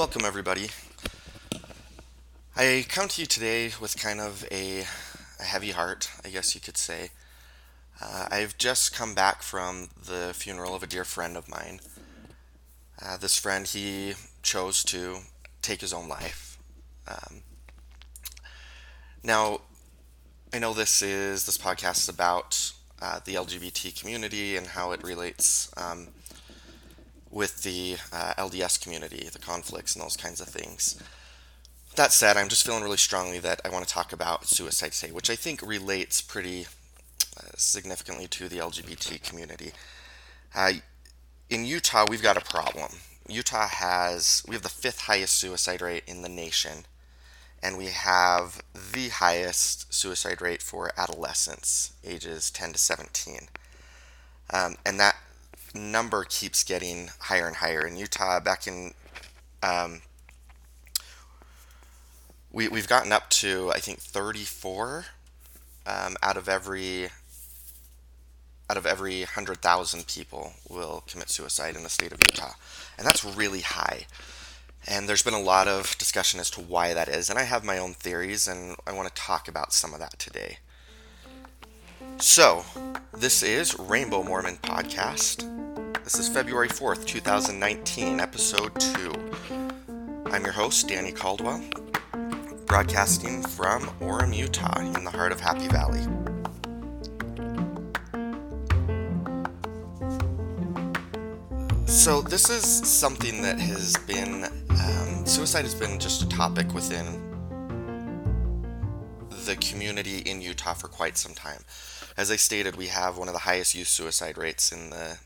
Welcome, everybody. I come to you today with kind of a heavy heart, I guess you could say. I've just come back from the funeral of a dear friend of mine. This friend, he chose to take his own life. Now, I know this podcast is about the LGBT community and how it relates with the LDS community, the conflicts and those kinds of things. That said, I'm just feeling really strongly that I want to talk about suicide today, which I think relates pretty significantly to the LGBT community. In Utah, we've got a problem. Utah we have the fifth highest suicide rate in the nation, and we have the highest suicide rate for adolescents, ages 10 to 17. And that number keeps getting higher and higher. In Utah, back in we've gotten up to, I think, 34 out of every 100,000 people will commit suicide in the state of Utah, and that's really high. And there's been a lot of discussion as to why that is, and I have my own theories, and I want to talk about some of that today. So, this is Rainbow Mormon Podcast. This is February 4th, 2019, Episode 2. I'm your host, Danny Caldwell, broadcasting from Orem, Utah, in the heart of Happy Valley. So this is something that has been, suicide has been just a topic within the community in Utah for quite some time. As I stated, we have one of the highest youth suicide rates in the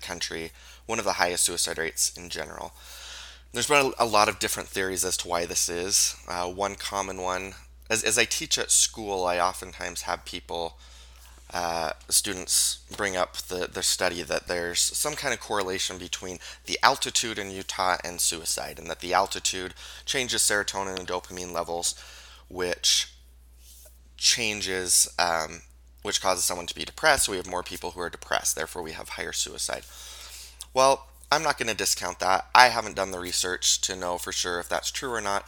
country, one of the highest suicide rates in general. There's been a lot of different theories as to why this is. One common one, as I teach at school, I oftentimes have people students bring up the study that there's some kind of correlation between the altitude in Utah and suicide, and that the altitude changes serotonin and dopamine levels, which causes someone to be depressed. So we have more people who are depressed, therefore we have higher suicide. Well, I'm not going to discount that. I haven't done the research to know for sure if that's true or not,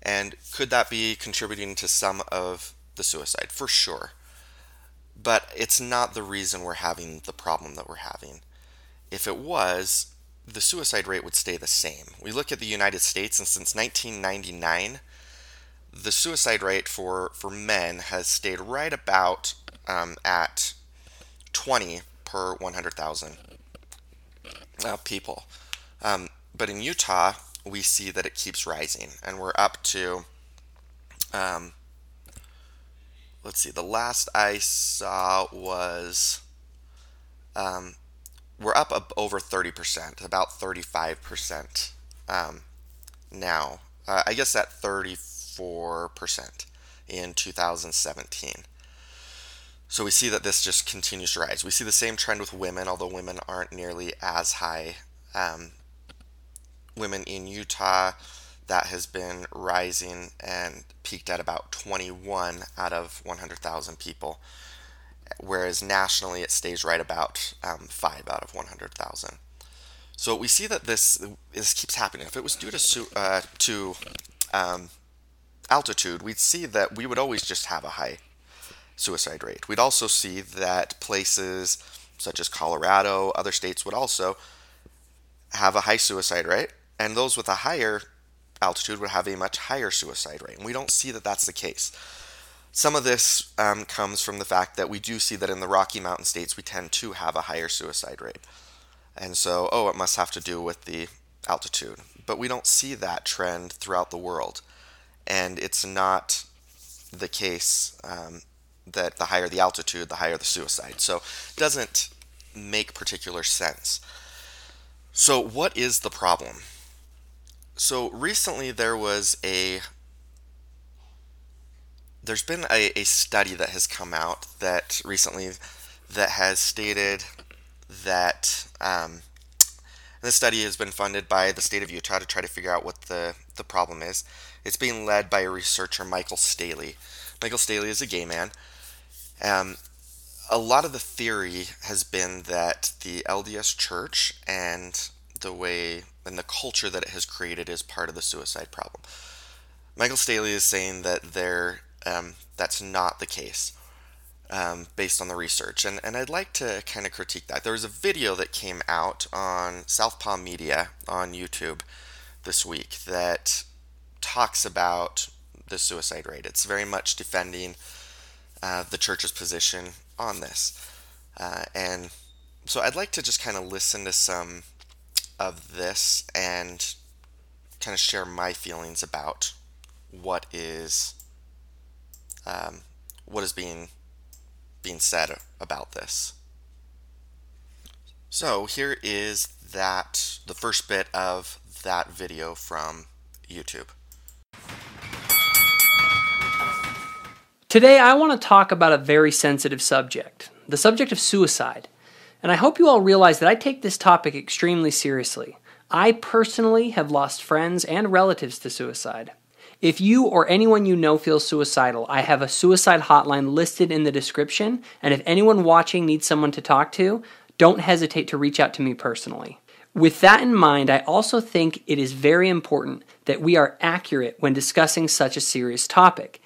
and could that be contributing to some of the suicide? For sure. But it's not the reason we're having the problem that we're having. If it was, the suicide rate would stay the same. We look at the United States, and since 1999, the suicide rate for men has stayed right about at 20 per 100,000 people. But in Utah, we see that it keeps rising, and we're up to... let's see, the last I saw was, we're up over 30%, about 35% now. I guess at 34% in 2017. So we see that this just continues to rise. We see the same trend with women, although women aren't nearly as high. Women in Utah, that has been rising and peaked at about 21 out of 100,000 people, whereas nationally it stays right about 5 out of 100,000. So we see that this keeps happening. If it was due to altitude, we'd see that we would always just have a high suicide rate. We'd also see that places such as Colorado, other states, would also have a high suicide rate, and those with a higher altitude would have a much higher suicide rate, and we don't see that that's the case. Some of this comes from the fact that we do see that in the Rocky Mountain states we tend to have a higher suicide rate, and so it must have to do with the altitude. But we don't see that trend throughout the world, and it's not the case that the higher the altitude, the higher the suicide. So it doesn't make particular sense. So what is the problem? So recently there's been a study that has come out that has stated that this study has been funded by the state of Utah to try to figure out what the problem is. It's being led by a researcher, Michael Staley. Michael Staley is a gay man. A lot of the theory has been that the LDS Church and the way and the culture that it has created is part of the suicide problem. Michael Staley is saying that that's not the case, based on the research. And I'd like to kind of critique that. There was a video that came out on South Palm Media on YouTube this week that talks about the suicide rate. It's very much defending the church's position on this. And so I'd like to just kind of listen to some of this and kind of share my feelings about what is being said about this. So here is the first bit of that video from YouTube. Today I want to talk about a very sensitive subject, the subject of suicide. And I hope you all realize that I take this topic extremely seriously. I personally have lost friends and relatives to suicide. If you or anyone you know feels suicidal, I have a suicide hotline listed in the description, and if anyone watching needs someone to talk to, don't hesitate to reach out to me personally. With that in mind, I also think it is very important that we are accurate when discussing such a serious topic.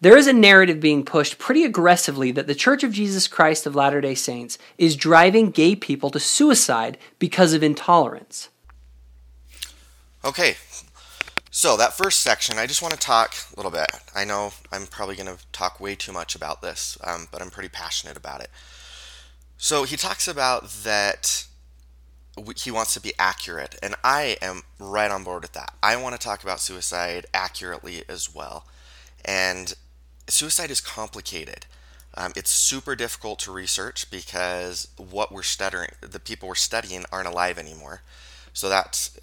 There is a narrative being pushed pretty aggressively that the Church of Jesus Christ of Latter-day Saints is driving gay people to suicide because of intolerance. Okay. So that first section, I just want to talk a little bit. I know I'm probably going to talk way too much about this, but I'm pretty passionate about it. So he talks about that he wants to be accurate, and I am right on board with that. I want to talk about suicide accurately as well. And suicide is complicated. It's super difficult to research because the people we're studying aren't alive anymore. So that's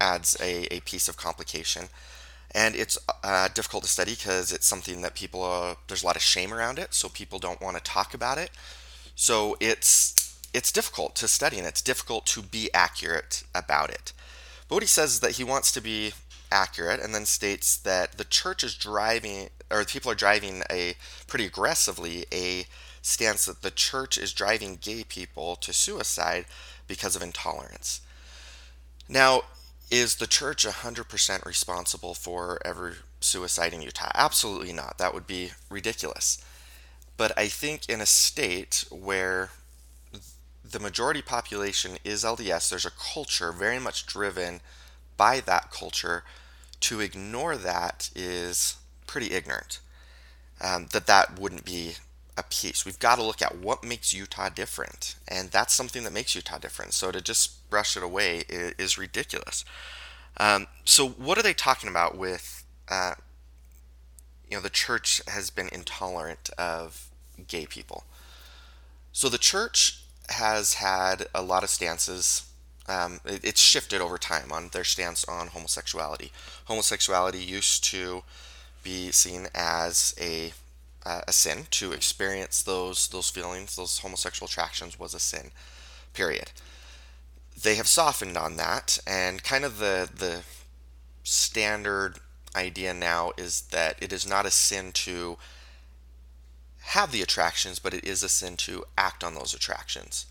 adds a piece of complication, and it's difficult to study because it's something that there's a lot of shame around it, so people don't want to talk about it. So it's difficult to study, and it's difficult to be accurate about it. But what he says is that he wants to be accurate, and then states that the church is driving, or people are driving pretty aggressively a stance that the church is driving gay people to suicide because of intolerance. Now, is the church 100% responsible for every suicide in Utah? Absolutely not. That would be ridiculous. But I think in a state where the majority population is LDS, there's a culture very much driven by that culture. To ignore that is pretty ignorant. That wouldn't be a piece. We've got to look at what makes Utah different, and that's something that makes Utah different. So to just brush it away is ridiculous. So what are they talking about with, the church has been intolerant of gay people? So the church has had a lot of stances. It's shifted over time on their stance on homosexuality. Homosexuality used to be seen as a sin. To experience those feelings, those homosexual attractions, was a sin, period. They have softened on that, and kind of the standard idea now is that it is not a sin to have the attractions, but it is a sin to act on those attractions.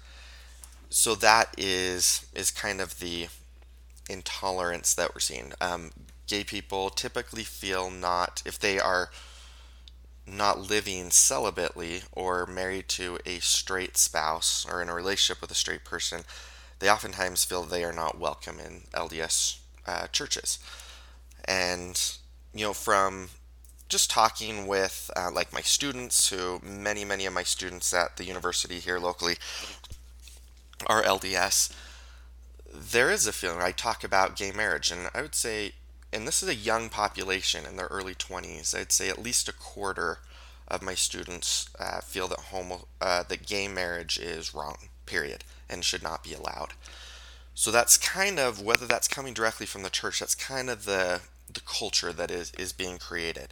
So that is kind of the intolerance that we're seeing. Gay people typically feel if they are not living celibately or married to a straight spouse or in a relationship with a straight person, they oftentimes feel they are not welcome in LDS churches. And, from just talking with my students, who many, many of my students at the university here locally are LDS, there is a feeling. I talk about gay marriage, and I would say, and this is a young population in their early 20s, I'd say at least a quarter of my students feel that that gay marriage is wrong, period, and should not be allowed. So that's kind of, whether that's coming directly from the church, that's kind of the culture that is being created.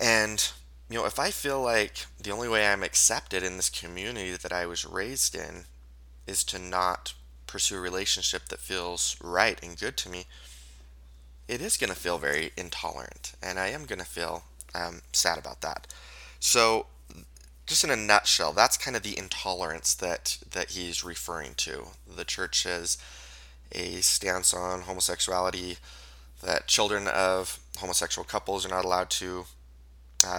And, if I feel like the only way I'm accepted in this community that I was raised in is to not pursue a relationship that feels right and good to me, it is going to feel very intolerant, and I am going to feel sad about that. So just in a nutshell, that's kind of the intolerance that he's referring to. The church has a stance on homosexuality, that children of homosexual couples are not allowed to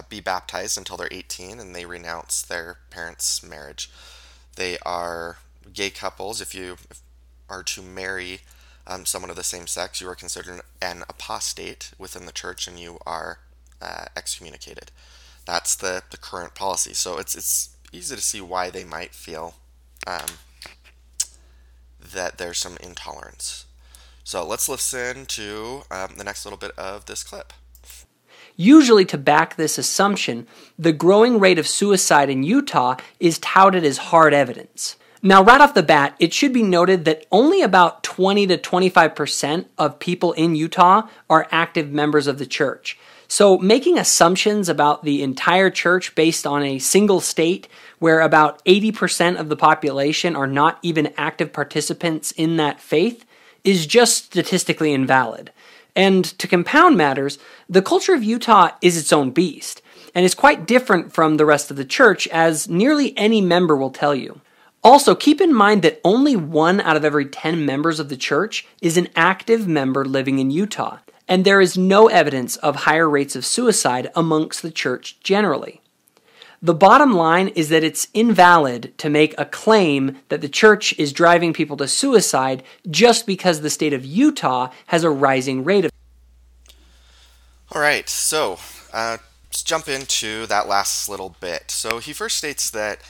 be baptized until they're 18 and they renounce their parents' marriage. They are gay couples. If you are to marry someone of the same sex, you are considered an apostate within the church and you are excommunicated. That's the current policy. So it's easy to see why they might feel that there's some intolerance. So let's listen to the next little bit of this clip. Usually to back this assumption, the growing rate of suicide in Utah is touted as hard evidence. Now, right off the bat, it should be noted that only about 20 to 25% of people in Utah are active members of the church. So making assumptions about the entire church based on a single state where about 80% of the population are not even active participants in that faith is just statistically invalid. And to compound matters, the culture of Utah is its own beast, and is quite different from the rest of the church, as nearly any member will tell you. Also, keep in mind that only 1 out of every 10 members of the church is an active member living in Utah, and there is no evidence of higher rates of suicide amongst the church generally. The bottom line is that it's invalid to make a claim that the church is driving people to suicide just because the state of Utah has a rising rate of... All right, so let's jump into that last little bit. So he first states that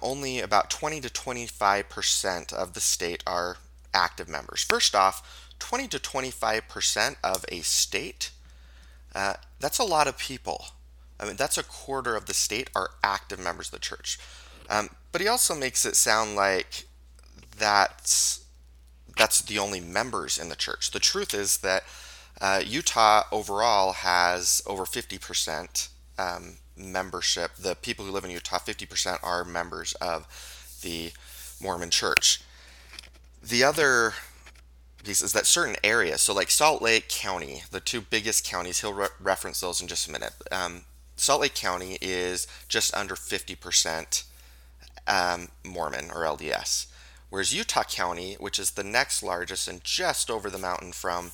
only about 20 to 25% of the state are active members. First off, 20 to 25% of a state, that's a lot of people. I mean, that's a quarter of the state are active members of the church. But he also makes it sound like that's the only members in the church. The truth is that Utah overall has over 50% membership. The people who live in Utah, 50% are members of the Mormon church. The other piece is that certain areas, so like Salt Lake County, the two biggest counties, he'll reference those in just a minute. Salt Lake County is just under 50% Mormon or LDS, whereas Utah County, which is the next largest and just over the mountain from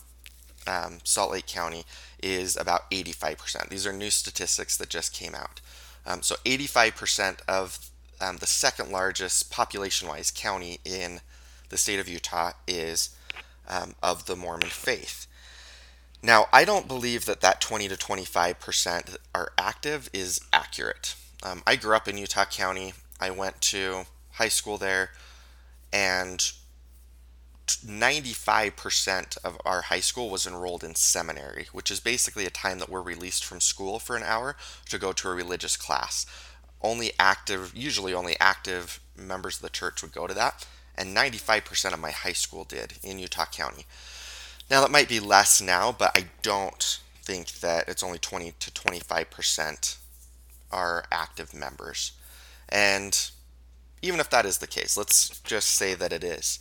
Salt Lake County, is about 85%. These are new statistics that just came out. So 85% of the second largest population-wise county in the state of Utah is of the Mormon faith. Now, I don't believe that 20 to 25% are active is accurate. I grew up in Utah County. I went to high school there, and 95% of our high school was enrolled in seminary, which is basically a time that we're released from school for an hour to go to a religious class. Usually only active members of the church would go to that, and 95% of my high school did in Utah County. Now, that might be less now, but I don't think that it's only 20 to 25% are active members. And even if that is the case, let's just say that it is.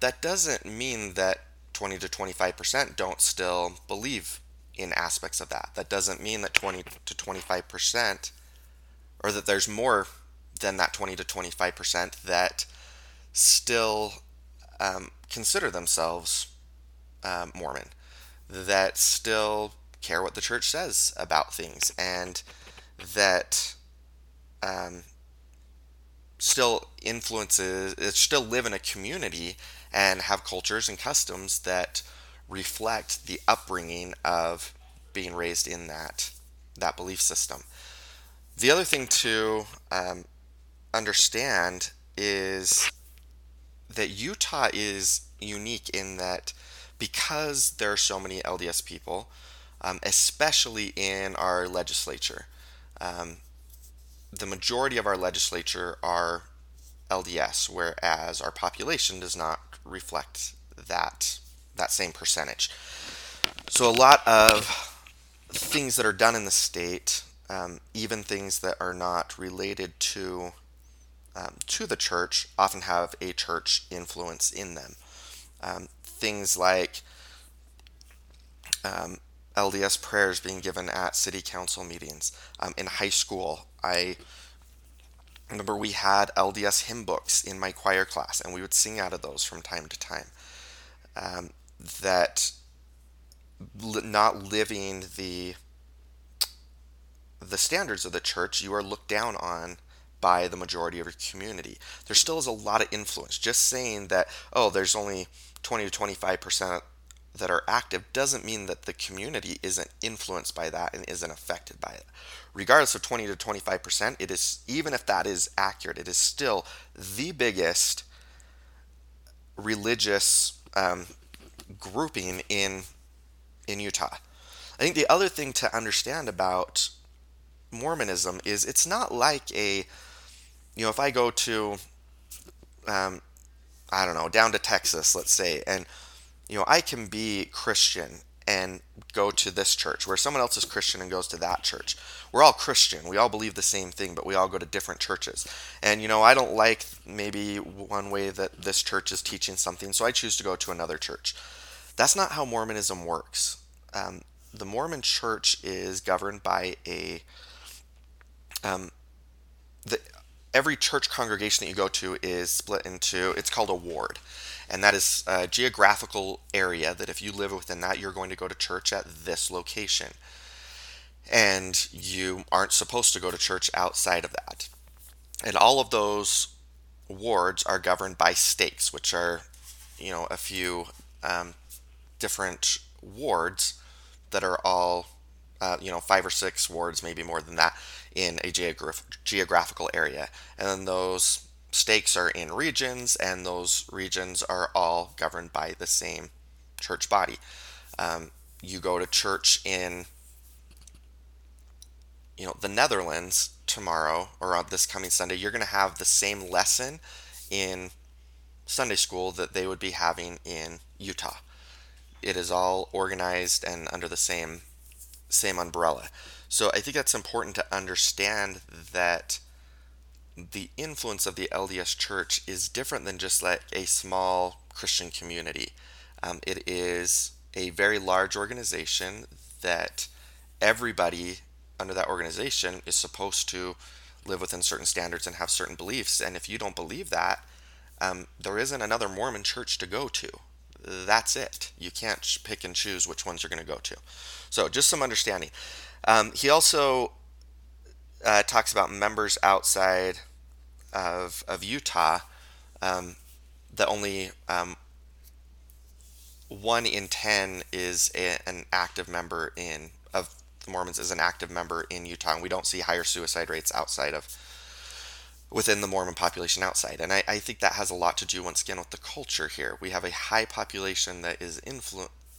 That doesn't mean that 20 to 25% don't still believe in aspects of that. That doesn't mean that 20 to 25%, or that there's more than that 20 to 25% that still consider themselves Mormon, that still care what the church says about things, and that still influences, still live in a community and have cultures and customs that reflect the upbringing of being raised in that belief system. The other thing to understand is that Utah is unique in that because there are so many LDS people, especially in our legislature. The majority of our legislature are LDS, whereas our population does not reflect that same percentage. So a lot of things that are done in the state, even things that are not related to the church, often have a church influence in them. Things like LDS prayers being given at city council meetings. In high school, I remember we had LDS hymn books in my choir class, and we would sing out of those from time to time. that not living the standards of the church, you are looked down on by the majority of your community. There still is a lot of influence. Just saying that, oh, there's only 20 to 25% that are active doesn't mean that the community isn't influenced by that and isn't affected by it. Regardless of 20 to 25%, it is, even if that is accurate, it is still the biggest religious grouping in Utah. I think the other thing to understand about Mormonism is it's not like a, you know, if I go to, I don't know, down to Texas, let's say, and, you know, I can be Christian and go to this church where someone else is Christian and goes to that church. We're all Christian. We all believe the same thing, but we all go to different churches. And, you know, I don't like maybe one way that this church is teaching something, so I choose to go to another church. That's not how Mormonism works. The Mormon church is governed by a, every church congregation that you go to is split into, it's called a ward. And that is a geographical area that if you live within that, you're going to go to church at this location. And you aren't supposed to go to church outside of that. And all of those wards are governed by stakes, which are, you know, a few different wards that are all, you know, 5 or 6 wards, maybe more than that, in a geographical area. And then those stakes are in regions, and those regions are all governed by the same church body. You go to church in, you know, the Netherlands tomorrow, or on this coming Sunday, you're going to have the same lesson in Sunday school that they would be having in Utah. It is all organized and under the same umbrella. So I think that's important to understand, that the influence of the LDS Church is different than just like a small Christian community. It is a very large organization that everybody under that organization is supposed to live within certain standards and have certain beliefs. And if you don't believe that, there isn't another Mormon church to go to. That's it. You can't pick and choose which ones you're going to go to. So just some understanding. He also talks about members outside of Utah, that only 1 in 10 is an active member of the Mormons is an active member in Utah, and we don't see higher suicide rates within the Mormon population outside. And I think that has a lot to do, once again, with the culture here. We have a high population that is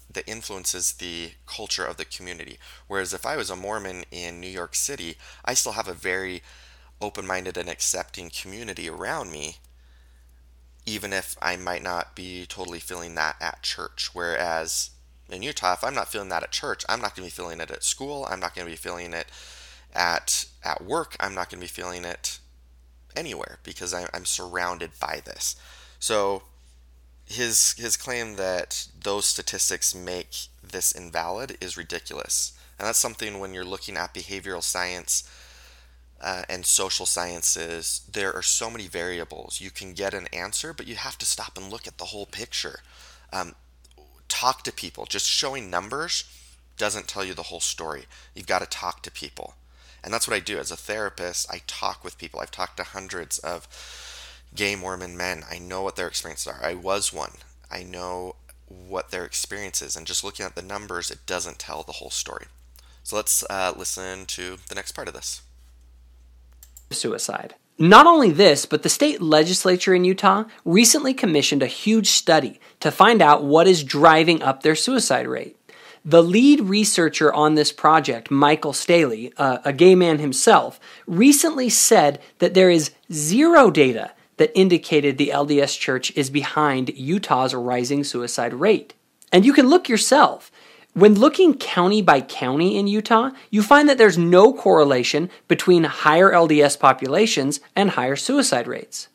that influences the culture of the community. Whereas if I was a Mormon in New York City, I still have a very open-minded and accepting community around me, even if I might not be totally feeling that at church. Whereas in Utah, if I'm not feeling that at church, I'm not going to be feeling it at school, I'm not going to be feeling it at work, I'm not going to be feeling it anywhere, because I'm surrounded by this. So his claim that those statistics make this invalid is ridiculous. And that's something, when you're looking at behavioral science and social sciences, there are so many variables. You can get an answer, but you have to stop and look at the whole picture. Talk to people. Just showing numbers doesn't tell you the whole story. You've got to talk to people. And that's what I do as a therapist. I talk with people. I've talked to hundreds of gay Mormon men. I know what their experiences are. I was one. I know what their experience is. And just looking at the numbers, it doesn't tell the whole story. So let's listen to the next part of this. Suicide. Not only this, but the state legislature in Utah recently commissioned a huge study to find out what is driving up their suicide rate. The lead researcher on this project, Michael Staley, a gay man himself, recently said that there is zero data that indicated the LDS Church is behind Utah's rising suicide rate. And you can look yourself. When looking county by county in Utah, you find that there's no correlation between higher LDS populations and higher suicide rates.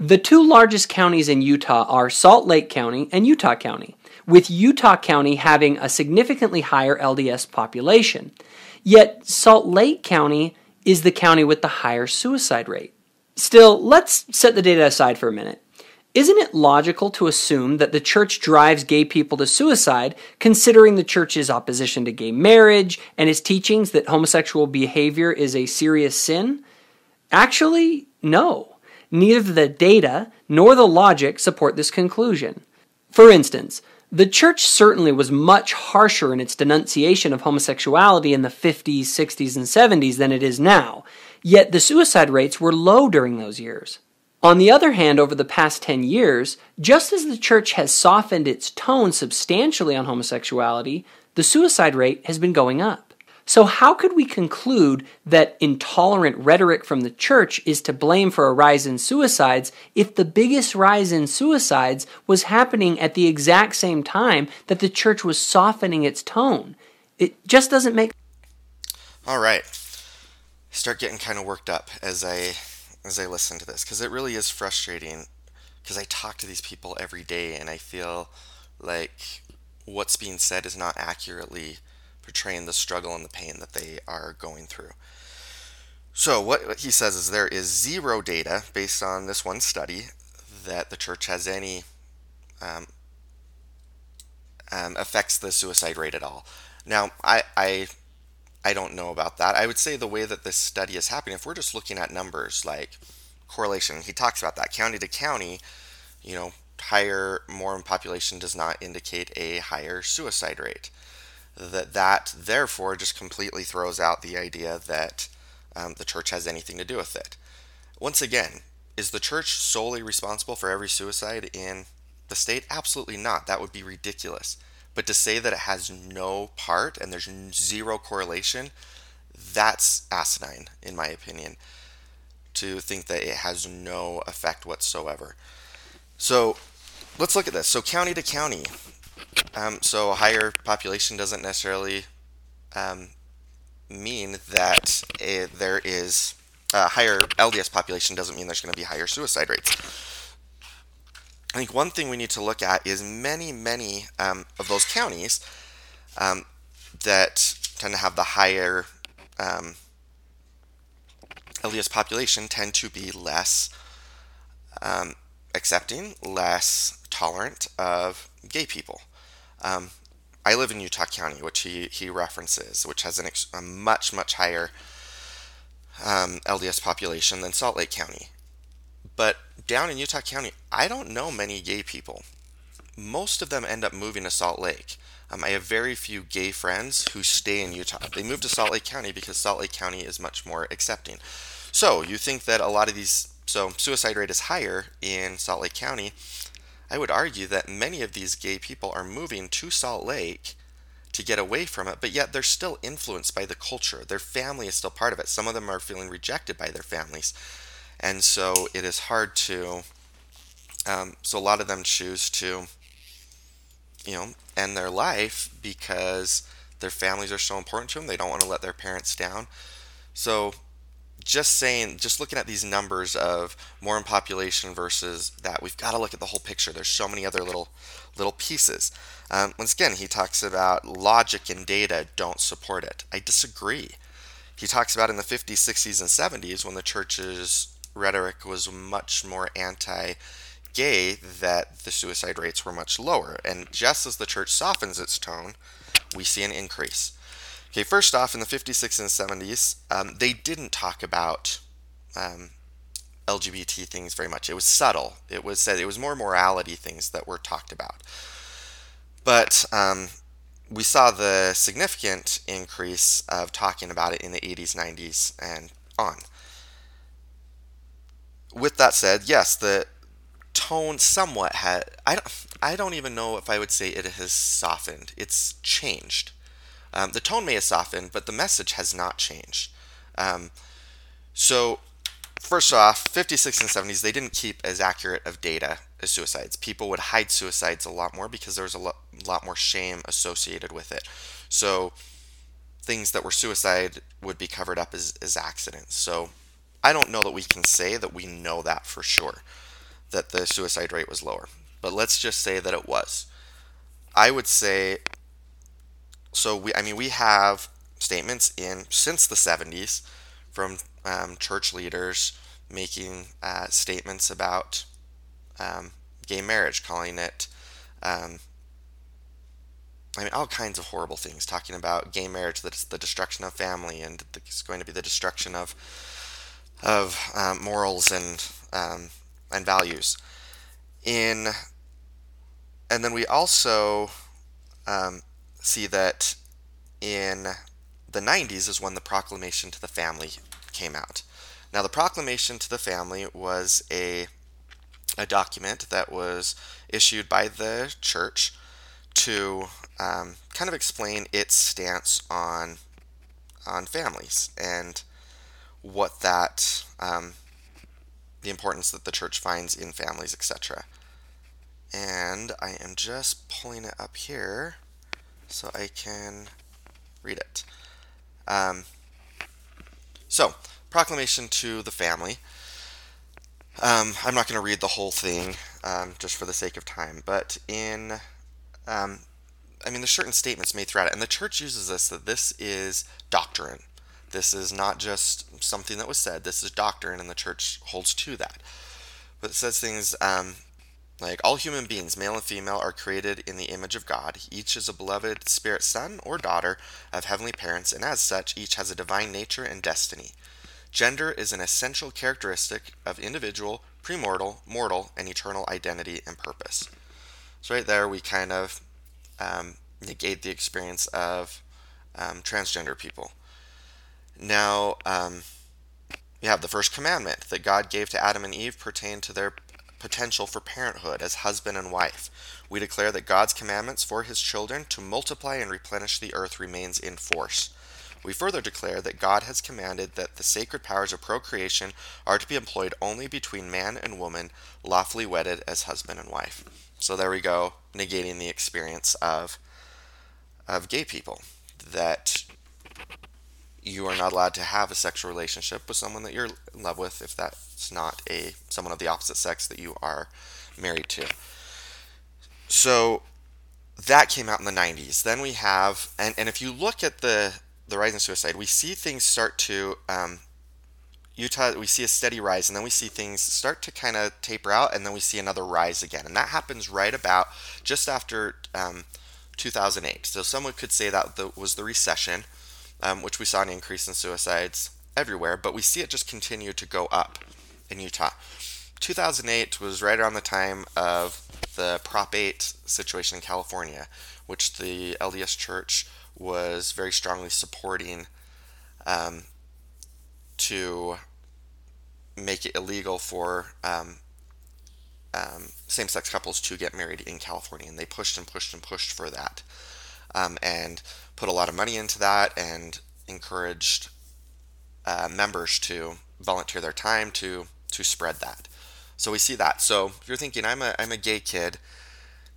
The two largest counties in Utah are Salt Lake County and Utah County, with Utah County having a significantly higher LDS population. Yet Salt Lake County is the county with the higher suicide rate. Still, let's set the data aside for a minute. Isn't it logical to assume that the church drives gay people to suicide, considering the church's opposition to gay marriage and its teachings that homosexual behavior is a serious sin? Actually, no. Neither the data nor the logic support this conclusion. For instance, the church certainly was much harsher in its denunciation of homosexuality in the 50s, 60s, and 70s than it is now, yet the suicide rates were low during those years. On the other hand, over the past 10 years, just as the church has softened its tone substantially on homosexuality, the suicide rate has been going up. So how could we conclude that intolerant rhetoric from the church is to blame for a rise in suicides if the biggest rise in suicides was happening at the exact same time that the church was softening its tone? It just doesn't make... All right. I start getting kind of worked up as I listen to this, because it really is frustrating, because I talk to these people every day and I feel like what's being said is not accurately portraying the struggle and the pain that they are going through. So what he says is there is zero data based on this one study that the church has any affects the suicide rate at all. Now, I don't know about that. I would say the way that this study is happening, if we're just looking at numbers like correlation, he talks about that county to county, you know, higher Mormon population does not indicate a higher suicide rate. That therefore just completely throws out the idea that the church has anything to do with it. Once again, is the church solely responsible for every suicide in the state? Absolutely not. That would be ridiculous. But to say that it has no part and there's zero correlation, that's asinine, in my opinion, to think that it has no effect whatsoever. So let's look at this. So county to county, so a higher population doesn't necessarily mean that there is a higher LDS population doesn't mean there's going to be higher suicide rates. I think one thing we need to look at is many of those counties that tend to have the higher LDS population tend to be less accepting, less tolerant of gay people. I live in Utah County, which he references, which has a much higher LDS population than Salt Lake County. But down in Utah County, I don't know many gay people. Most of them end up moving to Salt Lake. I have very few gay friends who stay in Utah. They move to Salt Lake County because Salt Lake County is much more accepting. So you think that a lot of these, so suicide rate is higher in Salt Lake County. I would argue that many of these gay people are moving to Salt Lake to get away from it, but yet they're still influenced by the culture. Their family is still part of it. Some of them are feeling rejected by their families. And so it is hard to, so a lot of them choose to, you know, end their life because their families are so important to them. They don't want to let their parents down. So just looking at these numbers of Mormon population versus that, we've got to look at the whole picture. There's so many other little pieces. Once again, he talks about logic and data don't support it. I disagree. He talks about in the 50s, 60s, and 70s when the church's rhetoric was much more anti-gay that the suicide rates were much lower. And just as the church softens its tone, we see an increase. Okay, first off, in the 50s, 60s, and 70s, they didn't talk about LGBT things very much. It was subtle. It was said it was more morality things that were talked about. But we saw the significant increase of talking about it in the 80s, 90s, and on. With that said, yes, the tone somewhat had... I don't even know if I would say it has softened. It's changed. The tone may have softened, but the message has not changed. So, first off, 50s, 60s, and 70s, they didn't keep as accurate of data as suicides. People would hide suicides a lot more because there was a lot more shame associated with it. So, things that were suicide would be covered up as accidents. So, I don't know that we can say that we know that for sure, that the suicide rate was lower. But let's just say that it was. I would say, we have statements since the 70s from church leaders making statements about gay marriage, calling it, I mean, all kinds of horrible things, talking about gay marriage, that it's the destruction of family, and it's going to be the destruction of morals and values. And then we also see that in the 90s is when the Proclamation to the Family came out. Now, the Proclamation to the Family was a document that was issued by the church to kind of explain its stance on families and what that the importance that the church finds in families, etc. And I am just pulling it up here so I can read it. So, Proclamation to the Family. I'm not going to read the whole thing just for the sake of time, but in, I mean, there's certain statements made throughout it, and the church uses this, that this is doctrine. This is not just something that was said, this is doctrine, and the church holds to that. But it says things like, all human beings, male and female, are created in the image of God. Each is a beloved spirit son or daughter of heavenly parents, and as such, each has a divine nature and destiny. Gender is an essential characteristic of individual, premortal, mortal, and eternal identity and purpose. So right there, we kind of negate the experience of transgender people. Now, you have the first commandment that God gave to Adam and Eve pertained to their potential for parenthood as husband and wife. We declare that God's commandments for his children to multiply and replenish the earth remains in force. We further declare that God has commanded that the sacred powers of procreation are to be employed only between man and woman, lawfully wedded as husband and wife. So there we go, negating the experience of gay people, that you are not allowed to have a sexual relationship with someone that you're in love with if that's not someone of the opposite sex that you are married to. So that came out in the 90s. Then we have, and if you look at the rise in suicide, we see things start to, Utah, we see a steady rise, and then we see things start to kind of taper out, and then we see another rise again. And that happens right about just after 2008. So someone could say that was the recession, which we saw an increase in suicides everywhere, but we see it just continue to go up in Utah. 2008 was right around the time of the Prop 8 situation in California, which the LDS Church was very strongly supporting to make it illegal for same-sex couples to get married in California. And they pushed and pushed and pushed for that, and put a lot of money into that, and encouraged members to volunteer their time to spread that. So we see that. So if you're thinking, I'm a gay kid,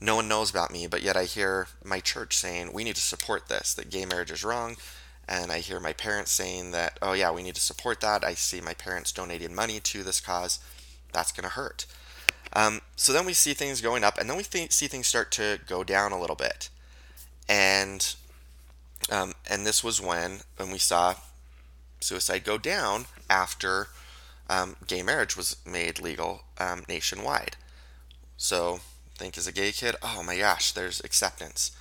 no one knows about me, but yet I hear my church saying, we need to support this, that gay marriage is wrong. And I hear my parents saying that, oh yeah, we need to support that. I see my parents donating money to this cause. That's going to hurt. So then we see things going up, and then we see things start to go down a little bit. And this was when we saw suicide go down after gay marriage was made legal nationwide. So think as a gay kid, oh my gosh, there's acceptance.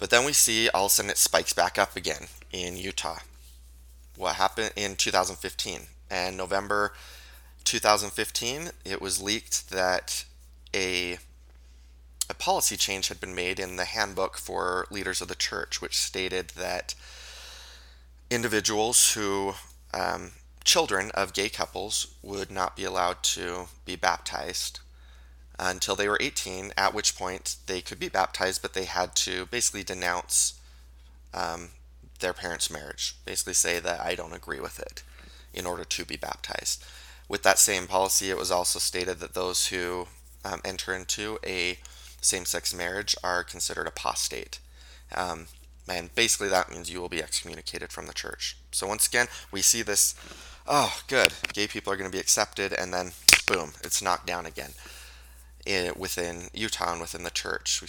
But then we see all of a sudden it spikes back up again in Utah. What happened in 2015? And November 2015, it was leaked that a policy change had been made in the handbook for leaders of the church, which stated that individuals who, children of gay couples, would not be allowed to be baptized until they were 18, at which point they could be baptized, but they had to basically denounce their parents' marriage, basically say that I don't agree with it, in order to be baptized. With that same policy, it was also stated that those who enter into a same-sex marriage are considered apostate. And basically that means you will be excommunicated from the church. So once again, we see this, oh good, gay people are going to be accepted, and then boom, it's knocked down again. Within Utah and within the church,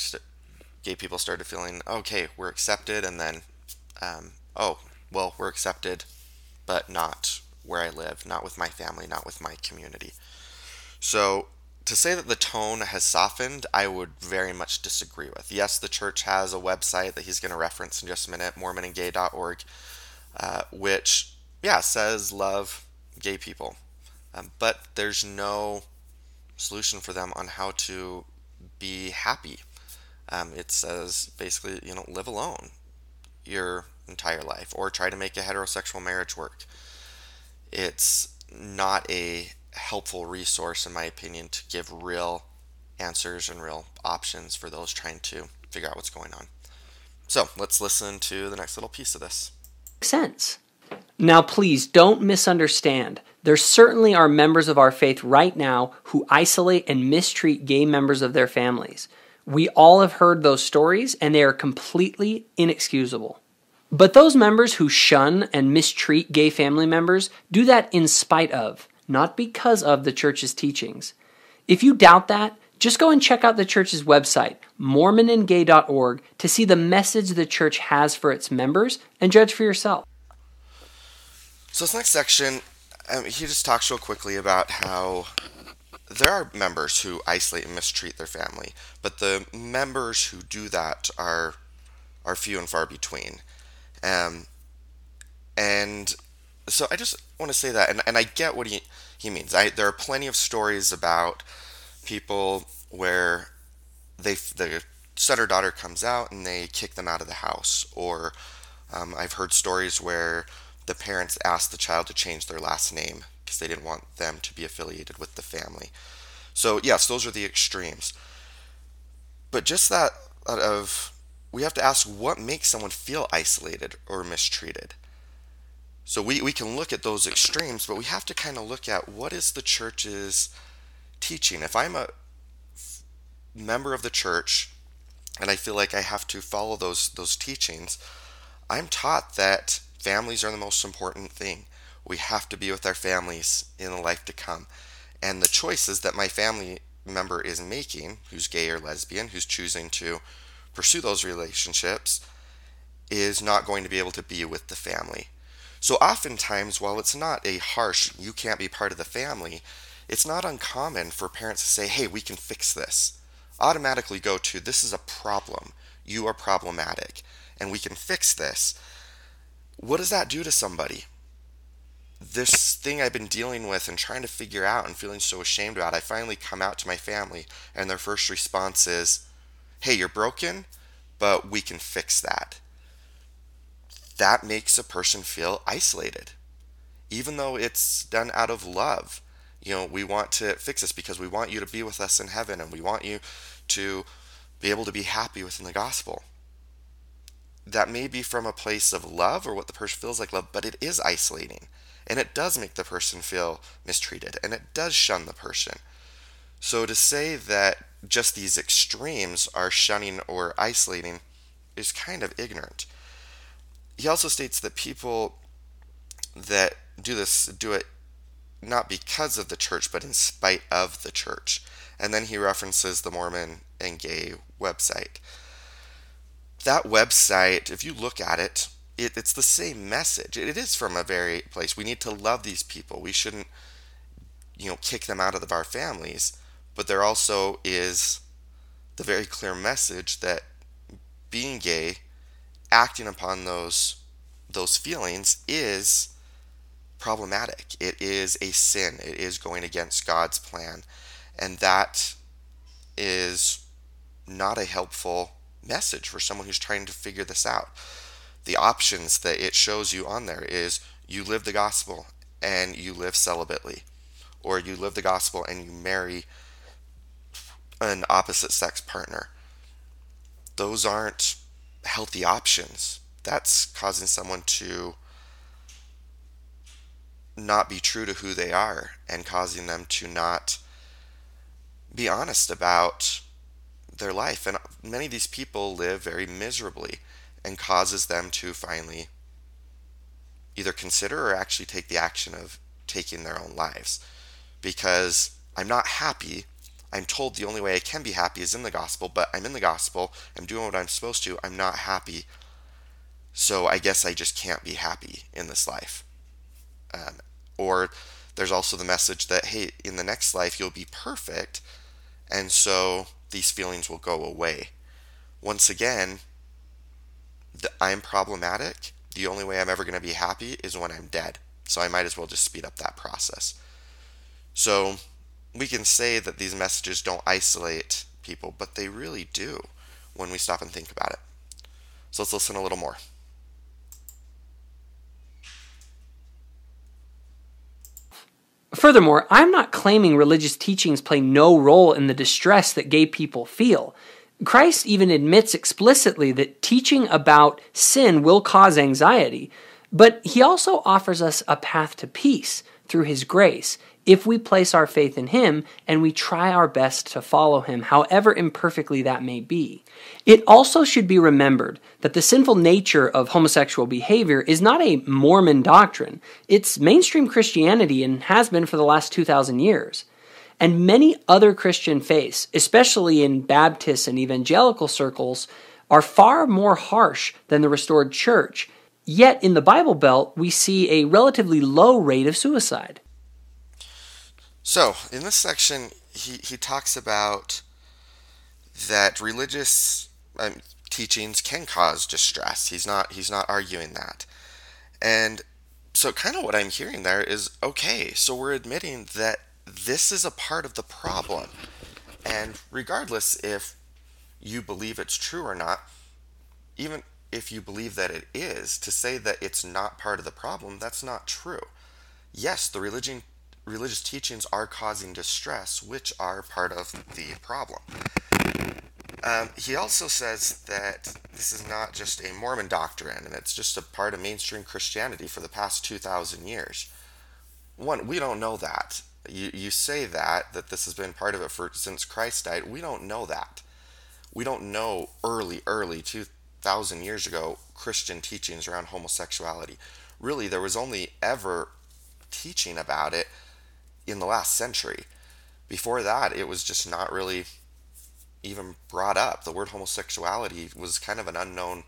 gay people started feeling, okay, we're accepted, and then, we're accepted, but not where I live, not with my family, not with my community. So to say that the tone has softened, I would very much disagree with. Yes, the church has a website that he's going to reference in just a minute, mormonandgay.org, which, yeah, says love gay people. But there's no solution for them on how to be happy. It says basically, you know, live alone your entire life or try to make a heterosexual marriage work. It's not a helpful resource, in my opinion, to give real answers and real options for those trying to figure out what's going on. So let's listen to the next little piece of this. Makes sense. Now, please don't misunderstand. There certainly are members of our faith right now who isolate and mistreat gay members of their families. We all have heard those stories, and they are completely inexcusable. But those members who shun and mistreat gay family members do that in spite of, not because of, the church's teachings. If you doubt that, just go and check out the church's website, mormonandgay.org, to see the message the church has for its members and judge for yourself. So this next section, he just talks real quickly about how there are members who isolate and mistreat their family, but the members who do that are few and far between. And so I just want to say that, and I get what he means. There are plenty of stories about people where the son or daughter comes out and they kick them out of the house, or I've heard stories where the parents asked the child to change their last name because they didn't want them to be affiliated with the family. So yes, those are the extremes. But just that we have to ask what makes someone feel isolated or mistreated. So we can look at those extremes, but we have to kind of look at what is the church's teaching. If I'm a member of the church and I feel like I have to follow those teachings, I'm taught that families are the most important thing. We have to be with our families in the life to come. And the choices that my family member is making, who's gay or lesbian, who's choosing to pursue those relationships, is not going to be able to be with the family. So oftentimes, while it's not a harsh, you can't be part of the family, it's not uncommon for parents to say, hey, we can fix this. Automatically go to, this is a problem. You are problematic, and we can fix this. What does that do to somebody? This thing I've been dealing with and trying to figure out and feeling so ashamed about, I finally come out to my family, and their first response is, hey, you're broken, but we can fix that. That makes a person feel isolated, even though it's done out of love. You know, we want to fix this because we want you to be with us in heaven, and we want you to be able to be happy within the gospel. That may be from a place of love or what the person feels like love, but it is isolating, and it does make the person feel mistreated, and it does shun the person. So to say that just these extremes are shunning or isolating is kind of ignorant. He also states that people that do this do it not because of the church, but in spite of the church. And then he references the Mormon and Gay website. That website, if you look at it, it's the same message. It is from a very place. We need to love these people. We shouldn't, kick them out of our families. But there also is the very clear message that being gay, acting upon those feelings, is problematic. It is a sin. It is going against God's plan. And that is not a helpful message for someone who's trying to figure this out. The options that it shows you on there is you live the gospel and you live celibately, or you live the gospel and you marry an opposite sex partner. Those aren't healthy options. That's causing someone to not be true to who they are and causing them to not be honest about their life. And many of these people live very miserably, and causes them to finally either consider or actually take the action of taking their own lives. Because I'm not happy. I'm told the only way I can be happy is in the gospel, but I'm in the gospel, I'm doing what I'm supposed to, I'm not happy, so I guess I just can't be happy in this life. Or There's also the message that, hey, in the next life you'll be perfect, and so these feelings will go away. Once again, I'm problematic. The only way I'm ever going to be happy is when I'm dead. So I might as well just speed up that process. So we can say that these messages don't isolate people, but they really do when we stop and think about it. So let's listen a little more. Furthermore, I'm not claiming religious teachings play no role in the distress that gay people feel. Christ even admits explicitly that teaching about sin will cause anxiety, but he also offers us a path to peace through his grace if we place our faith in him and we try our best to follow him, however imperfectly that may be. It also should be remembered that the sinful nature of homosexual behavior is not a Mormon doctrine. It's mainstream Christianity and has been for the last 2,000 years. And many other Christian faiths, especially in Baptist and evangelical circles, are far more harsh than the restored church. Yet in the Bible Belt, we see a relatively low rate of suicide. So, in this section, he talks about that religious teachings can cause distress. He's not arguing that. And so kind of what I'm hearing there is, okay, so we're admitting that this is a part of the problem. And regardless if you believe it's true or not, even if you believe that it is, to say that it's not part of the problem, that's not true. Yes, the religious teachings are causing distress, which are part of the problem. He also says that this is not just a Mormon doctrine, and it's just a part of mainstream Christianity for the past 2,000 years. One, we don't know that. You say that this has been part of it since Christ died. We don't know that. We don't know early 2,000 years ago Christian teachings around homosexuality. Really, there was only ever teaching about it in the last century. Before that, it was just not really even brought up. The word homosexuality was kind of an unknown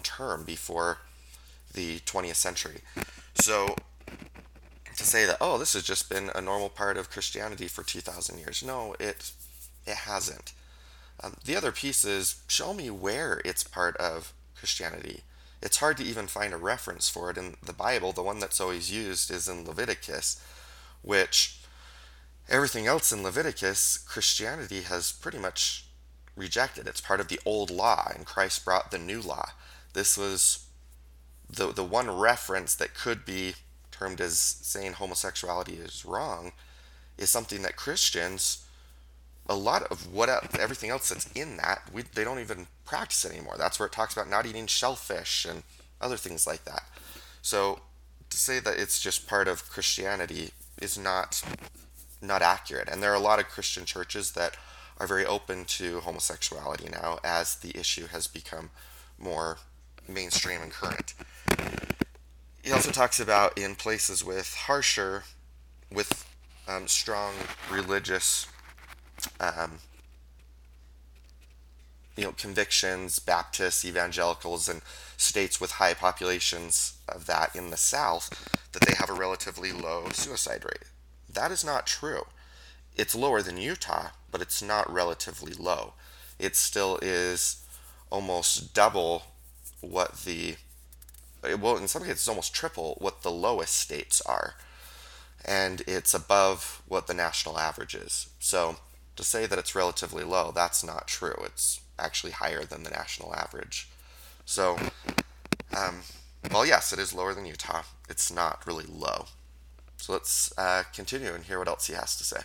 term before the 20th century. So to say that, oh, this has just been a normal part of Christianity for 2,000 years. No, it hasn't. The other piece is, show me where it's part of Christianity. It's hard to even find a reference for it in the Bible. The one that's always used is in Leviticus, which everything else in Leviticus, Christianity has pretty much rejected. It's part of the old law, and Christ brought the new law. This was the one reference that could be termed as saying homosexuality is wrong, is something that Christians, a lot of everything else that's in that, they don't even practice anymore. That's where it talks about not eating shellfish and other things like that. So to say that it's just part of Christianity is not accurate. And there are a lot of Christian churches that are very open to homosexuality now, as the issue has become more mainstream and current. He also talks about in places with strong religious convictions, Baptists, evangelicals, and states with high populations of that in the South, that they have a relatively low suicide rate. That is not true. It's lower than Utah, but it's not relatively low. It still is almost double in some cases, it's almost triple what the lowest states are. And it's above what the national average is. So to say that it's relatively low, that's not true. It's actually higher than the national average. So, yes, it is lower than Utah. It's not really low. So let's continue and hear what else he has to say.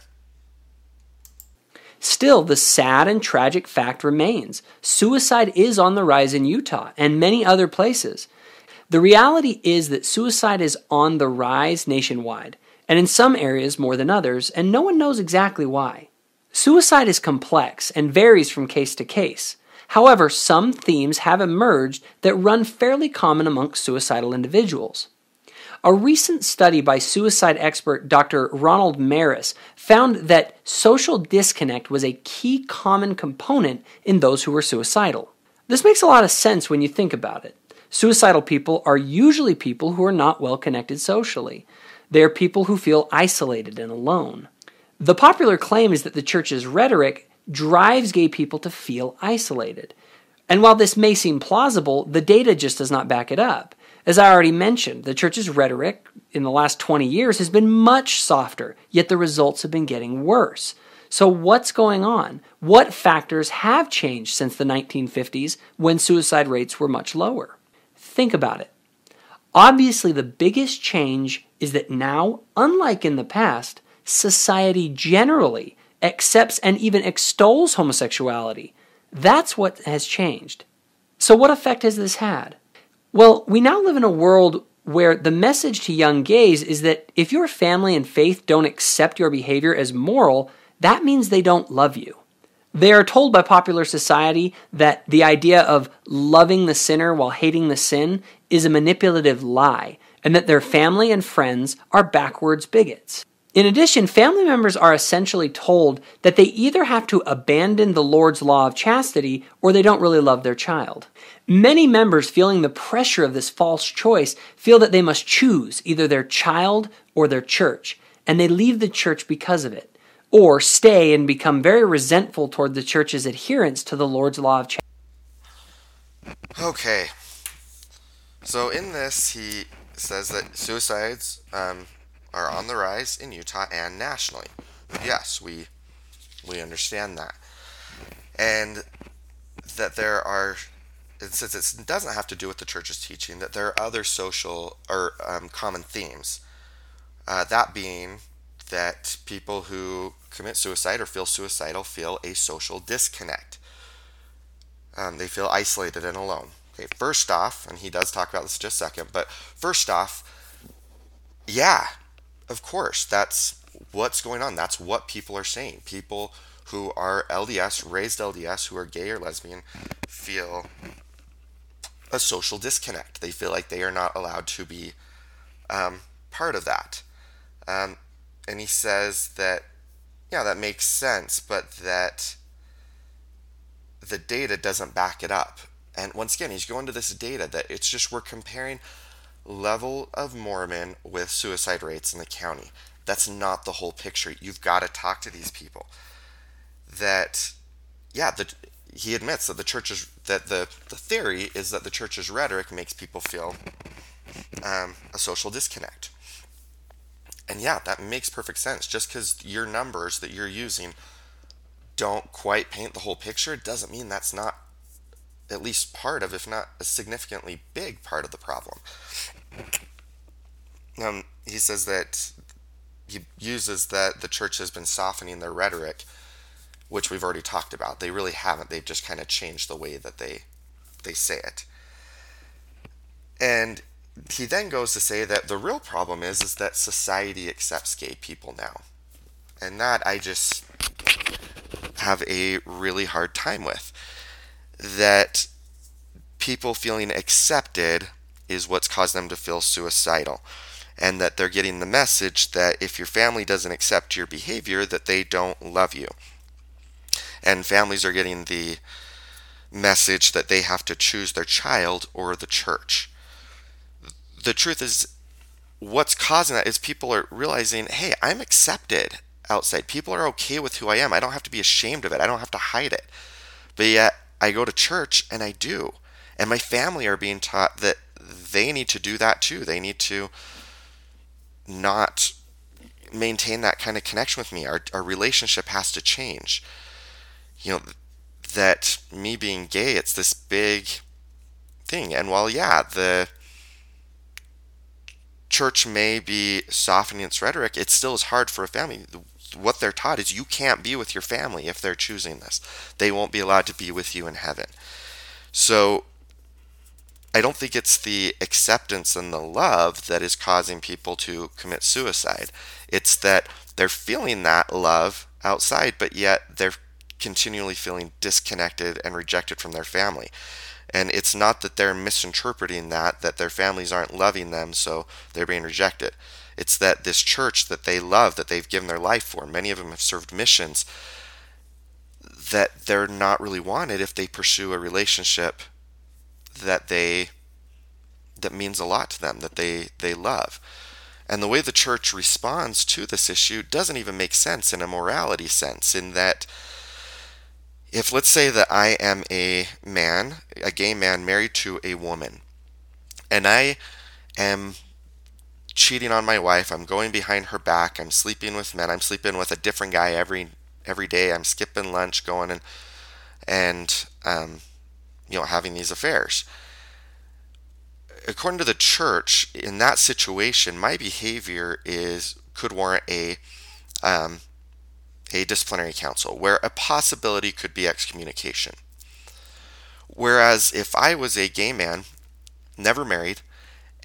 Still, the sad and tragic fact remains. Suicide is on the rise in Utah and many other places. The reality is that suicide is on the rise nationwide, and in some areas more than others, and no one knows exactly why. Suicide is complex and varies from case to case. However, some themes have emerged that run fairly common amongst suicidal individuals. A recent study by suicide expert Dr. Ronald Maris found that social disconnect was a key common component in those who were suicidal. This makes a lot of sense when you think about it. Suicidal people are usually people who are not well connected socially. They are people who feel isolated and alone. The popular claim is that the church's rhetoric drives gay people to feel isolated. And while this may seem plausible, the data just does not back it up. As I already mentioned, the church's rhetoric in the last 20 years has been much softer, yet the results have been getting worse. So what's going on? What factors have changed since the 1950s when suicide rates were much lower? Think about it. Obviously, the biggest change is that now, unlike in the past, society generally accepts and even extols homosexuality. That's what has changed. So what effect has this had? Well, we now live in a world where the message to young gays is that if your family and faith don't accept your behavior as moral, that means they don't love you. They are told by popular society that the idea of loving the sinner while hating the sin is a manipulative lie, and that their family and friends are backwards bigots. In addition, family members are essentially told that they either have to abandon the Lord's law of chastity or they don't really love their child. Many members feeling the pressure of this false choice feel that they must choose either their child or their church, and they leave the church because of it, or stay and become very resentful toward the church's adherence to the Lord's law of chastity. Okay. So in this, he says that suicides are on the rise in Utah and nationally. Yes, we understand that. And that there are, since it doesn't have to do with the church's teaching, that there are other social or common themes. That being that people who commit suicide or feel suicidal feel a social disconnect. They feel isolated and alone. Okay, first off, and he does talk about this in just a second, but first off, yeah, of course, that's what's going on. That's what people are saying. People who are LDS, raised LDS, who are gay or lesbian, feel a social disconnect. They feel like they are not allowed to be part of that. And he says that, yeah, that makes sense, but that the data doesn't back it up. And once again, he's going to this data that it's just we're comparing level of Mormon with suicide rates in the county. That's not the whole picture. You've got to talk to these people. That, yeah, he admits that the church's, that the theory is that the church's rhetoric makes people feel a social disconnect. And yeah, that makes perfect sense. Just because your numbers that you're using don't quite paint the whole picture doesn't mean that's not at least part of, if not a significantly big part of the problem. He says that he uses that the church has been softening their rhetoric, which we've already talked about. They really haven't. They've just kind of changed the way that they say it. And he then goes to say that the real problem is that society accepts gay people now. And that I just have a really hard time with. That people feeling accepted is what's caused them to feel suicidal. And that they're getting the message that if your family doesn't accept your behavior, that they don't love you. And families are getting the message that they have to choose their child or the church. The truth is, what's causing that is people are realizing, hey, I'm accepted outside. People are okay with who I am. I don't have to be ashamed of it. I don't have to hide it. But yet, I go to church, and I do. And my family are being taught that they need to do that too. They need to not maintain that kind of connection with me. Our relationship has to change. You know, that me being gay, it's this big thing. And while, yeah, the church may be softening its rhetoric, it still is hard for a family. What they're taught is you can't be with your family if they're choosing this. They won't be allowed to be with you in heaven. So I don't think it's the acceptance and the love that is causing people to commit suicide. It's that they're feeling that love outside, but yet they're continually feeling disconnected and rejected from their family. And it's not that they're misinterpreting that their families aren't loving them, so they're being rejected. It's that this church that they love, that they've given their life for, many of them have served missions, that they're not really wanted if they pursue a relationship that means a lot to them, that they love. And the way the church responds to this issue doesn't even make sense in a morality sense, in that if, let's say that I am a man, a gay man married to a woman, and I am cheating on my wife, I'm going behind her back, I'm sleeping with men, I'm sleeping with a different guy every day, I'm skipping lunch, going and having these affairs. According to the church, in that situation, my behavior could warrant a disciplinary council, where a possibility could be excommunication. Whereas if I was a gay man, never married,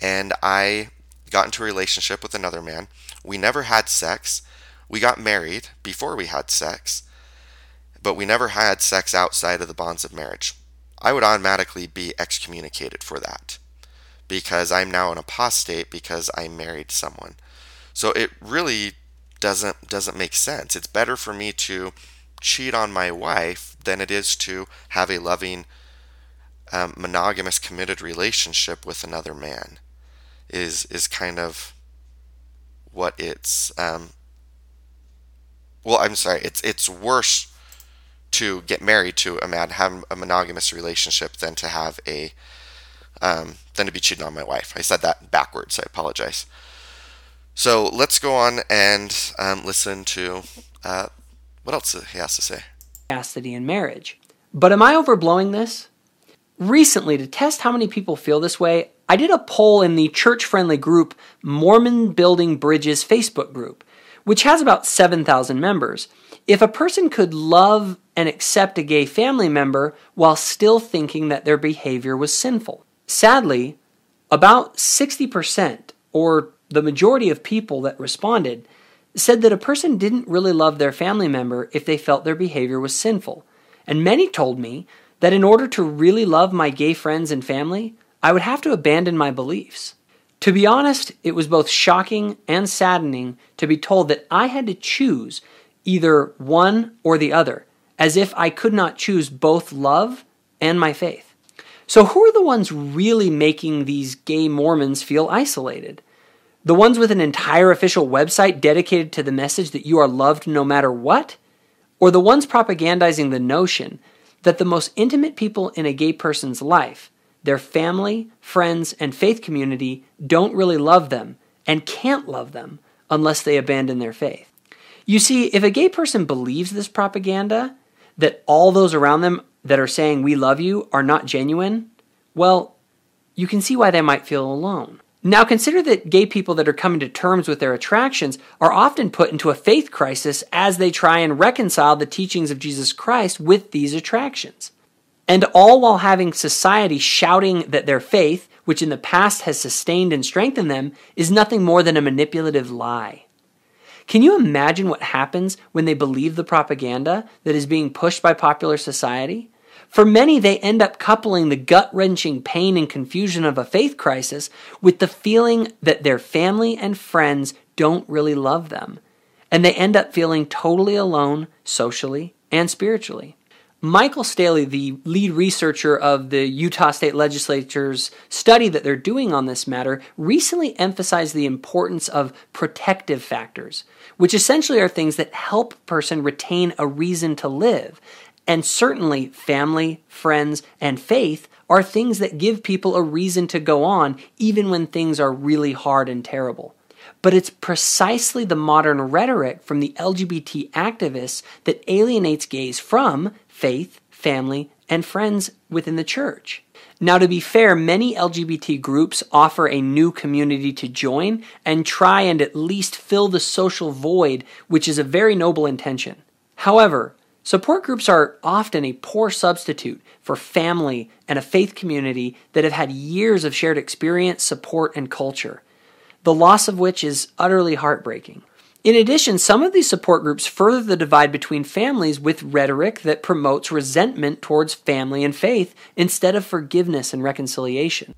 and I got into a relationship with another man, we never had sex, we got married before we had sex, but we never had sex outside of the bonds of marriage, I would automatically be excommunicated for that, because I'm now an apostate because I married someone. So it really doesn't make sense. It's better for me to cheat on my wife than it is to have a loving, monogamous, committed relationship with another man. Is kind of what it's. It's worse to get married to a man, have a monogamous relationship, than to have a. Than to be cheating on my wife. I said that backwards, I apologize. So let's go on and listen to what else he has to say. Chastity in marriage. But am I overblowing this? Recently, to test how many people feel this way, I did a poll in the church-friendly group Mormon Building Bridges Facebook group, which has about 7,000 members. If a person could love and accept a gay family member while still thinking that their behavior was sinful. Sadly, about 60%, or the majority of people that responded, said that a person didn't really love their family member if they felt their behavior was sinful. And many told me that in order to really love my gay friends and family, I would have to abandon my beliefs. To be honest, it was both shocking and saddening to be told that I had to choose either one or the other, as if I could not choose both love and my faith. So who are the ones really making these gay Mormons feel isolated? The ones with an entire official website dedicated to the message that you are loved no matter what? Or the ones propagandizing the notion that the most intimate people in a gay person's life, their family, friends, and faith community, don't really love them and can't love them unless they abandon their faith? You see, if a gay person believes this propaganda, that all those around them that are saying we love you are not genuine, well, you can see why they might feel alone. Now consider that gay people that are coming to terms with their attractions are often put into a faith crisis as they try and reconcile the teachings of Jesus Christ with these attractions. And all while having society shouting that their faith, which in the past has sustained and strengthened them, is nothing more than a manipulative lie. Can you imagine what happens when they believe the propaganda that is being pushed by popular society? For many, they end up coupling the gut-wrenching pain and confusion of a faith crisis with the feeling that their family and friends don't really love them, and they end up feeling totally alone socially and spiritually. Michael Staley, the lead researcher of the Utah State Legislature's study that they're doing on this matter, recently emphasized the importance of protective factors, which essentially are things that help a person retain a reason to live. And certainly family, friends, and faith are things that give people a reason to go on even when things are really hard and terrible. But it's precisely the modern rhetoric from the LGBT activists that alienates gays from faith, family, and friends within the church. Now, to be fair, many LGBT groups offer a new community to join and try and at least fill the social void, which is a very noble intention. However, support groups are often a poor substitute for family and a faith community that have had years of shared experience, support, and culture, the loss of which is utterly heartbreaking. In addition, some of these support groups further the divide between families with rhetoric that promotes resentment towards family and faith instead of forgiveness and reconciliation.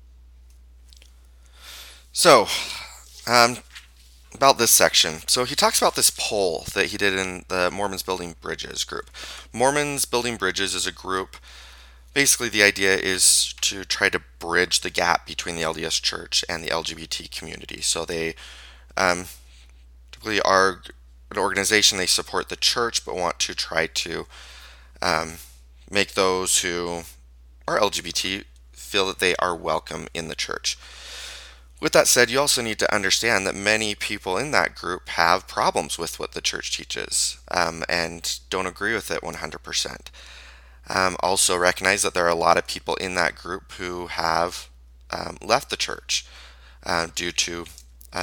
So, about this section. So he talks about this poll that he did in the Mormons Building Bridges group. Mormons Building Bridges is a group. Basically, the idea is to try to bridge the gap between the LDS Church and the LGBT community. So they typically are an organization. They support the church, but want to try to make those who are LGBT feel that they are welcome in the church. With that said, you also need to understand that many people in that group have problems with what the church teaches and don't agree with it 100%. Also recognize that there are a lot of people in that group who have left the church due to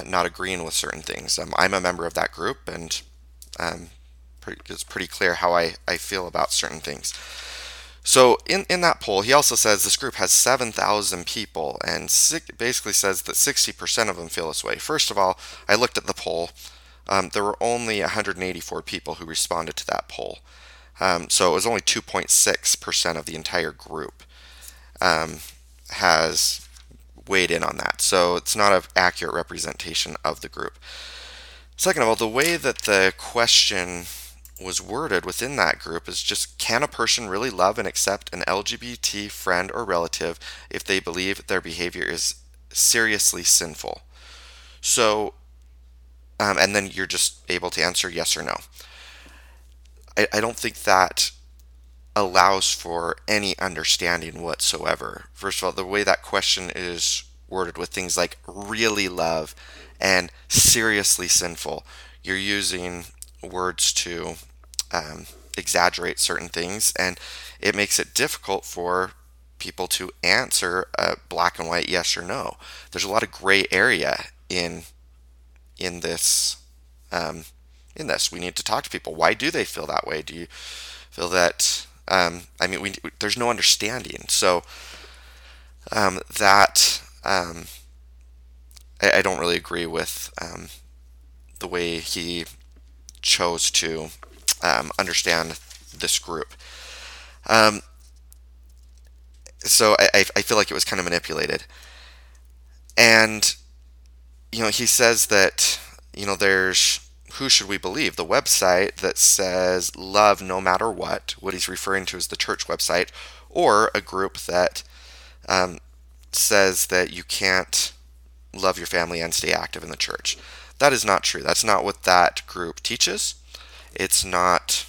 not agreeing with certain things. I'm a member of that group, and it's pretty clear how I feel about certain things. So in that poll, he also says this group has 7,000 people, and basically says that 60% of them feel this way. First of all, I looked at the poll. There were only 184 people who responded to that poll. So it was only 2.6% of the entire group has weighed in on that. So it's not an accurate representation of the group. Second of all, the way that the question was worded within that group is just, can a person really love and accept an LGBT friend or relative if they believe their behavior is seriously sinful? So, and then you're just able to answer yes or no. I don't think that allows for any understanding whatsoever. First of all, the way that question is worded with things like really love and seriously sinful, you're using words to exaggerate certain things, and it makes it difficult for people to answer a black and white yes or no. There's a lot of gray area in this. We need to talk to people. Why do they feel that way? Do you feel that? There's no understanding. So I don't really agree with the way he chose to understand this group. So I feel like it was kind of manipulated. And, he says that, there's, who should we believe? The website that says love no matter what he's referring to is the church website, or a group that says that you can't love your family and stay active in the church. That is not true. That's not what that group teaches. It's not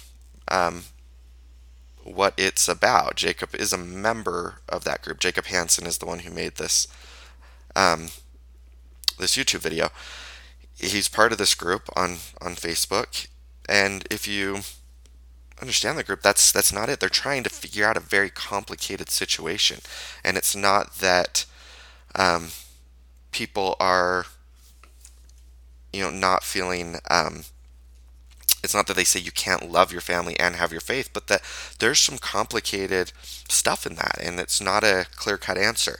what it's about. Jacob is a member of that group. Jacob Hansen is the one who made this this YouTube video. He's part of this group on Facebook. And if you understand the group, that's not it. They're trying to figure out a very complicated situation. And it's not that people are... not feeling, it's not that they say you can't love your family and have your faith, but that there's some complicated stuff in that, and it's not a clear-cut answer.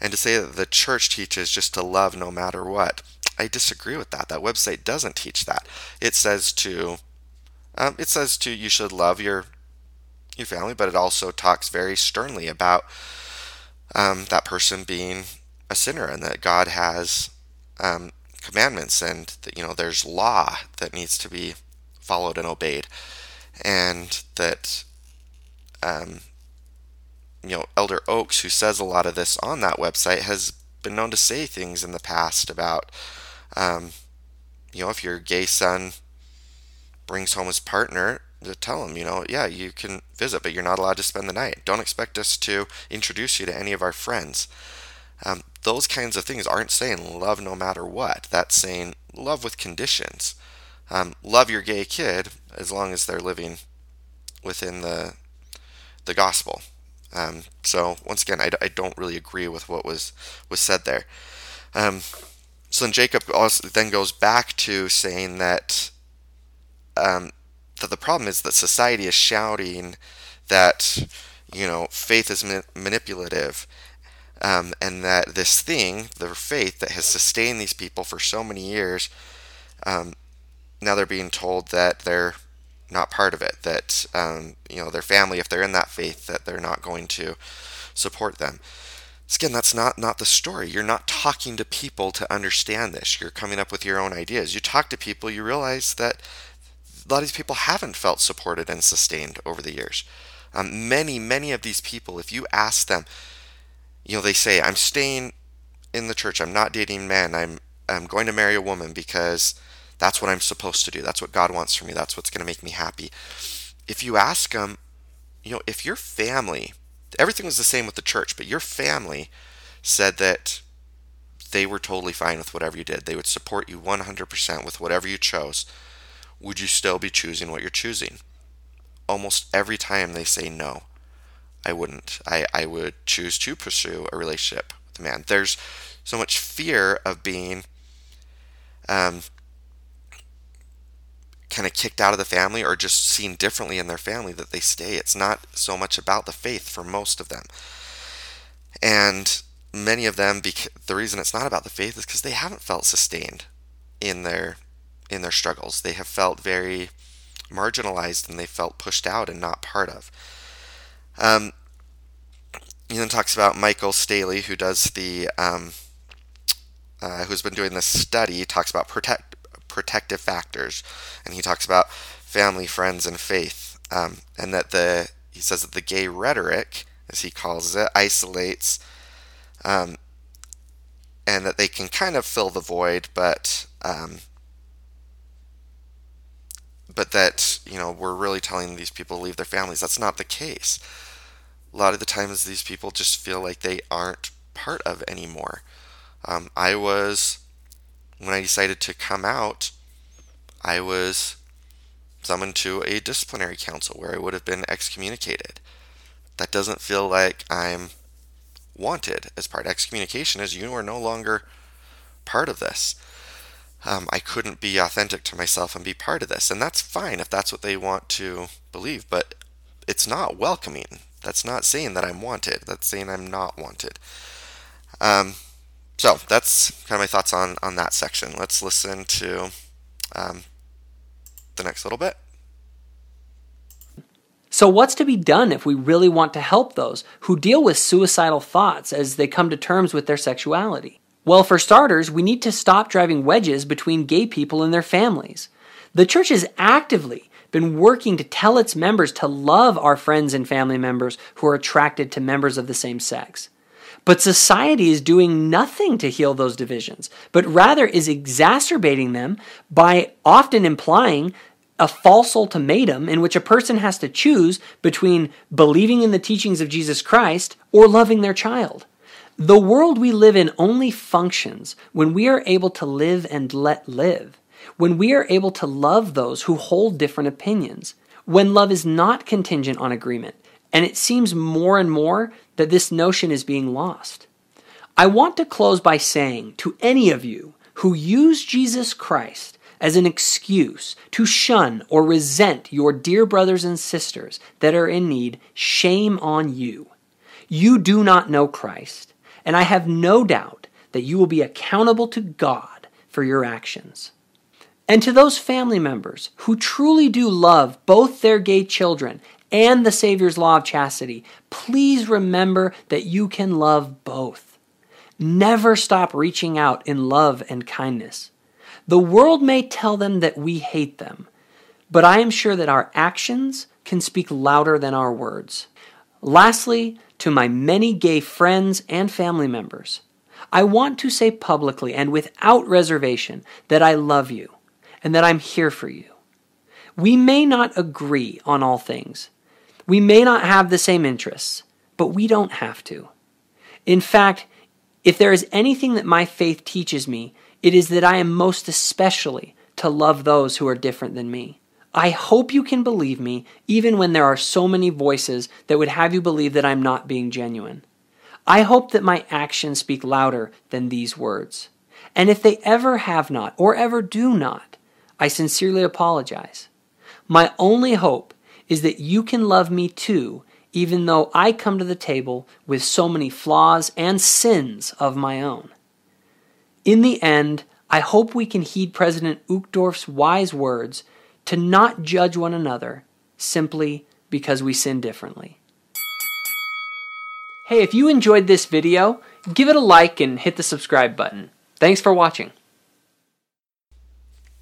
And to say that the church teaches just to love no matter what, I disagree with that. That website doesn't teach that. It says to, you should love your family, but it also talks very sternly about that person being a sinner, and that God has commandments, and that, there's law that needs to be followed and obeyed, and that Elder Oaks, who says a lot of this on that website, has been known to say things in the past about if your gay son brings home his partner, to tell him, yeah, you can visit, but you're not allowed to spend the night. Don't expect us to introduce you to any of our friends. Those kinds of things aren't saying love no matter what. That's saying love with conditions. Love your gay kid as long as they're living within the gospel. So once again, I don't really agree with what was said there. So then Jacob also then goes back to saying that that the problem is that society is shouting that faith is manipulative. And that this thing, their faith that has sustained these people for so many years, now they're being told that they're not part of it, that, their family, if they're in that faith, that they're not going to support them. So again, that's not the story. You're not talking to people to understand this. You're coming up with your own ideas. You talk to people, you realize that a lot of these people haven't felt supported and sustained over the years. Many of these people, if you ask them, they say, I'm staying in the church, I'm not dating men, I'm I'm going to marry a woman because that's what I'm supposed to do. That's what God wants for me. That's what's going to make me happy. If you ask them, you know, if your family, everything was the same with the church, but your family said that they were totally fine with whatever you did, they would support you 100% with whatever you chose, would you still be choosing what you're choosing? Almost every time they say no, I wouldn't. I would choose to pursue a relationship with a man. There's so much fear of being kind of kicked out of the family or just seen differently in their family that they stay. It's not so much about the faith for most of them. And many of them, the reason it's not about the faith is because they haven't felt sustained in their struggles. They have felt very marginalized and they felt pushed out and not part of. He then talks about Michael Staley, who does the who's been doing this study. He talks about protective factors, and he talks about family, friends, and faith, and that he says that the gay rhetoric, as he calls it, isolates, and that they can kind of fill the void, but that, you know, we're really telling these people to leave their families. That's not the case. A lot of the times these people just feel like they aren't part of anymore. When I decided to come out, I was summoned to a disciplinary council where I would have been excommunicated. That doesn't feel like I'm wanted as part. Excommunication is you are no longer part of this. I couldn't be authentic to myself and be part of this. And that's fine if that's what they want to believe, but it's not welcoming. That's not saying that I'm wanted. That's saying I'm not wanted. So that's kind of my thoughts on that section. Let's listen to the next little bit. So what's to be done if we really want to help those who deal with suicidal thoughts as they come to terms with their sexuality? Well, for starters, we need to stop driving wedges between gay people and their families. The church has actively been working to tell its members to love our friends and family members who are attracted to members of the same sex. But society is doing nothing to heal those divisions, but rather is exacerbating them by often implying a false ultimatum in which a person has to choose between believing in the teachings of Jesus Christ or loving their child. The world we live in only functions when we are able to live and let live, when we are able to love those who hold different opinions, when love is not contingent on agreement, and it seems more and more that this notion is being lost. I want to close by saying to any of you who use Jesus Christ as an excuse to shun or resent your dear brothers and sisters that are in need, shame on you. You do not know Christ. And I have no doubt that you will be accountable to God for your actions. And to those family members who truly do love both their gay children and the Savior's law of chastity, please remember that you can love both. Never stop reaching out in love and kindness. The world may tell them that we hate them, but I am sure that our actions can speak louder than our words. Lastly, to my many gay friends and family members, I want to say publicly and without reservation that I love you and that I'm here for you. We may not agree on all things. We may not have the same interests, but we don't have to. In fact, if there is anything that my faith teaches me, it is that I am most especially to love those who are different than me. I hope you can believe me, even when there are so many voices that would have you believe that I'm not being genuine. I hope that my actions speak louder than these words. And if they ever have not, or ever do not, I sincerely apologize. My only hope is that you can love me too, even though I come to the table with so many flaws and sins of my own. In the end, I hope we can heed President Uchtdorf's wise words to not judge one another simply because we sin differently. Hey, if you enjoyed this video, give it a like and hit the subscribe button. Thanks for watching.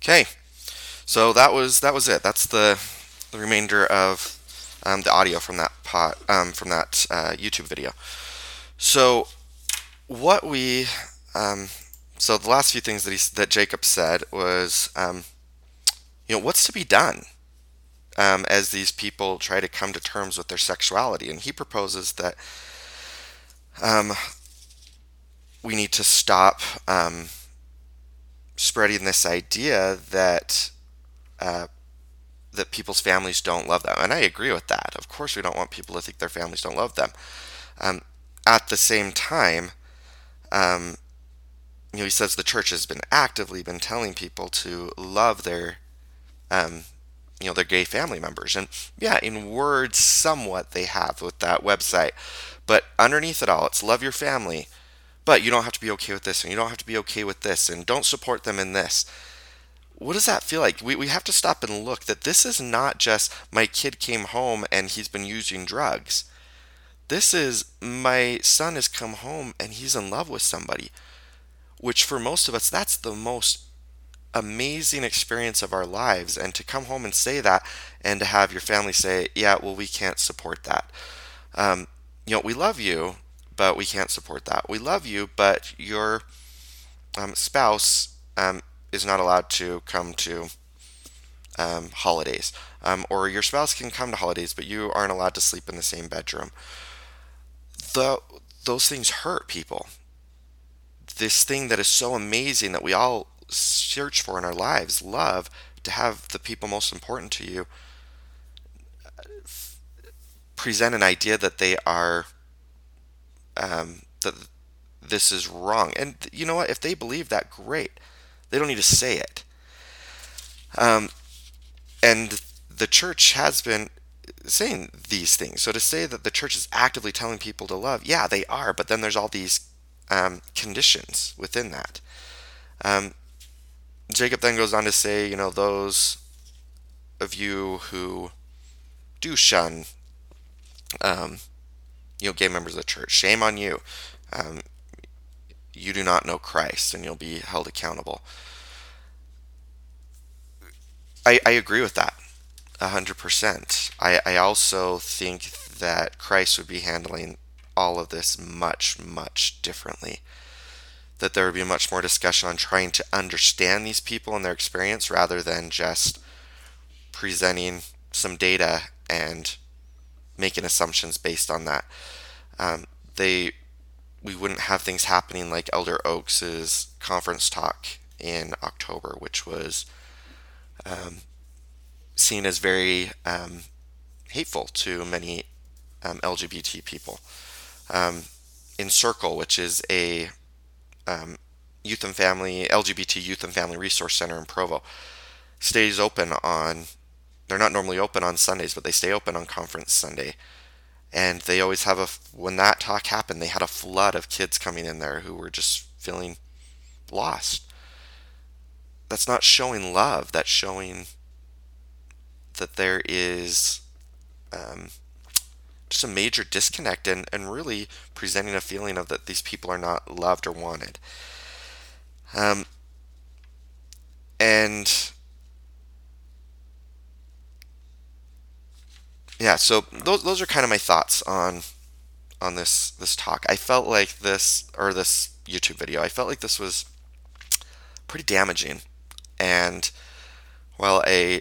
Okay, so that was it. That's the remainder of the audio from that YouTube video. So what we So the last few things that Jacob said was, what's to be done as these people try to come to terms with their sexuality? And he proposes that we need to stop spreading this idea that that people's families don't love them. And I agree with that. Of course, we don't want people to think their families don't love them. At the same time, he says the church has actively been telling people to love their, their gay family members. And yeah, in words, somewhat they have with that website. But underneath it all, it's love your family. But you don't have to be okay with this, and you don't have to be okay with this, and don't support them in this. What does that feel like? We have to stop and look that this is not just my kid came home and he's been using drugs. This is my son has come home and he's in love with somebody, which for most of us, that's the most amazing experience of our lives. And to come home and say that and to have your family say, yeah, well, we can't support that. We love you, but we can't support that. We love you, but your spouse is not allowed to come to holidays, or your spouse can come to holidays, but you aren't allowed to sleep in the same bedroom. Those things hurt people. This thing that is so amazing that we all search for in our lives, love, to have the people most important to you present an idea that they are, that this is wrong. And you know what? If they believe that, great. They don't need to say it. And the church has been saying these things. So to say that the church is actively telling people to love, yeah, they are. But then there's all these conditions within that. Jacob then goes on to say, those of you who do shun, gay members of the church, shame on you. You do not know Christ, and you'll be held accountable. I agree with that 100%. I also think that Christ would be handling all of this much, much differently. That there would be much more discussion on trying to understand these people and their experience rather than just presenting some data and making assumptions based on that. We wouldn't have things happening like Elder Oaks' conference talk in October, which was seen as very hateful to many LGBT people. Encircle, which is a LGBT youth and family resource center in Provo, stays open on, they're not normally open on Sundays, but they stay open on Conference Sunday. And they always have when that talk happened, they had a flood of kids coming in there who were just feeling lost. That's not showing love. That's showing that there is just a major disconnect and really presenting a feeling of that these people are not loved or wanted. Yeah, so those are kind of my thoughts on this talk. I felt like this YouTube video, I felt like this was pretty damaging. And while I'm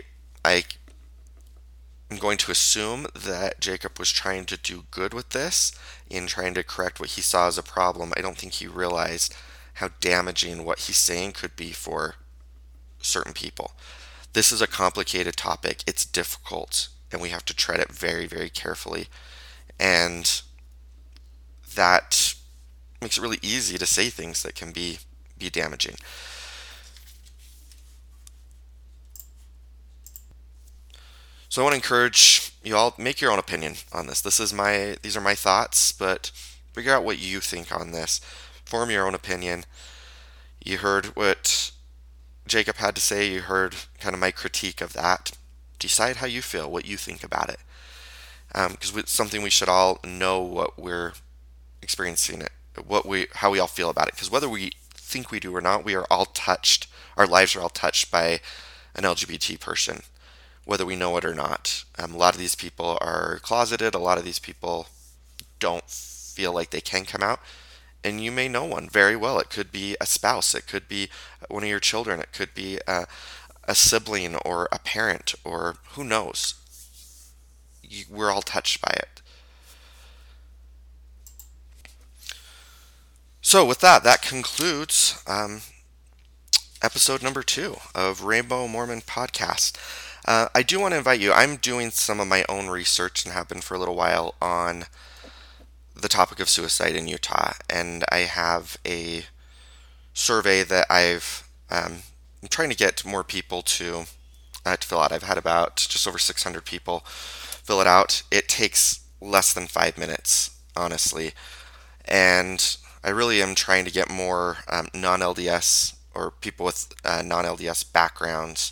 going to assume that Jacob was trying to do good with this in trying to correct what he saw as a problem, I don't think he realized how damaging what he's saying could be for certain people. This is a complicated topic. It's difficult. And we have to tread it very, very carefully. And that makes it really easy to say things that can be damaging. So I want to encourage you all, make your own opinion on this. These are my thoughts, but figure out what you think on this. Form your own opinion. You heard what Jacob had to say. You heard kind of my critique of that. Decide how you feel, what you think about it, because it's something we should all know what we're experiencing, how we all feel about it. Because whether we think we do or not, we are all touched. Our lives are all touched by an LGBT person, whether we know it or not. A lot of these people are closeted. A lot of these people don't feel like they can come out, and you may know one very well. It could be a spouse, it could be one of your children, it could be a sibling or a parent, or who knows. We're all touched by it. So with that concludes episode number 2 of Rainbow Mormon Podcast. I do want to invite you, I'm doing some of my own research and have been for a little while on the topic of suicide in Utah, and I have a survey that I'm trying to get more people to fill out. I've had about just over 600 people fill it out. It takes less than 5 minutes, honestly, and I really am trying to get more non-LDS or people with non-LDS backgrounds,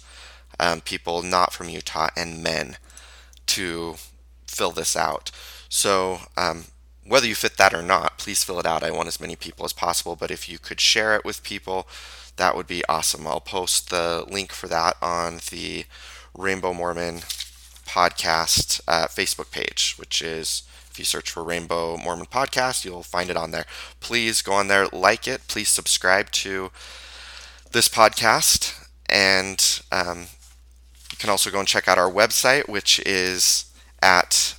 people not from Utah, and men to fill this out. So whether you fit that or not, please fill it out. I want as many people as possible, but if you could share it with people, that would be awesome. I'll post the link for that on the Rainbow Mormon Podcast Facebook page, which is, if you search for Rainbow Mormon Podcast, you'll find it on there. Please go on there, like it, please subscribe to this podcast, and you can also go and check out our website, which is at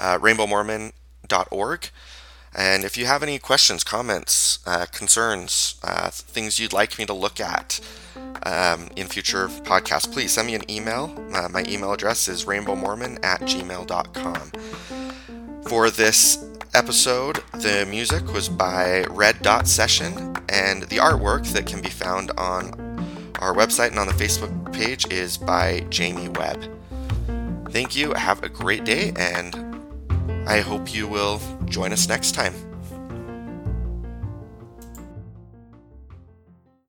rainbowmormon.org. And if you have any questions, comments, concerns, things you'd like me to look at in future podcasts, please send me an email. My email address is rainbowmormon@gmail.com. For this episode, the music was by Red Dot Session, and the artwork that can be found on our website and on the Facebook page is by Jamie Webb. Thank you, have a great day, and I hope you will join us next time.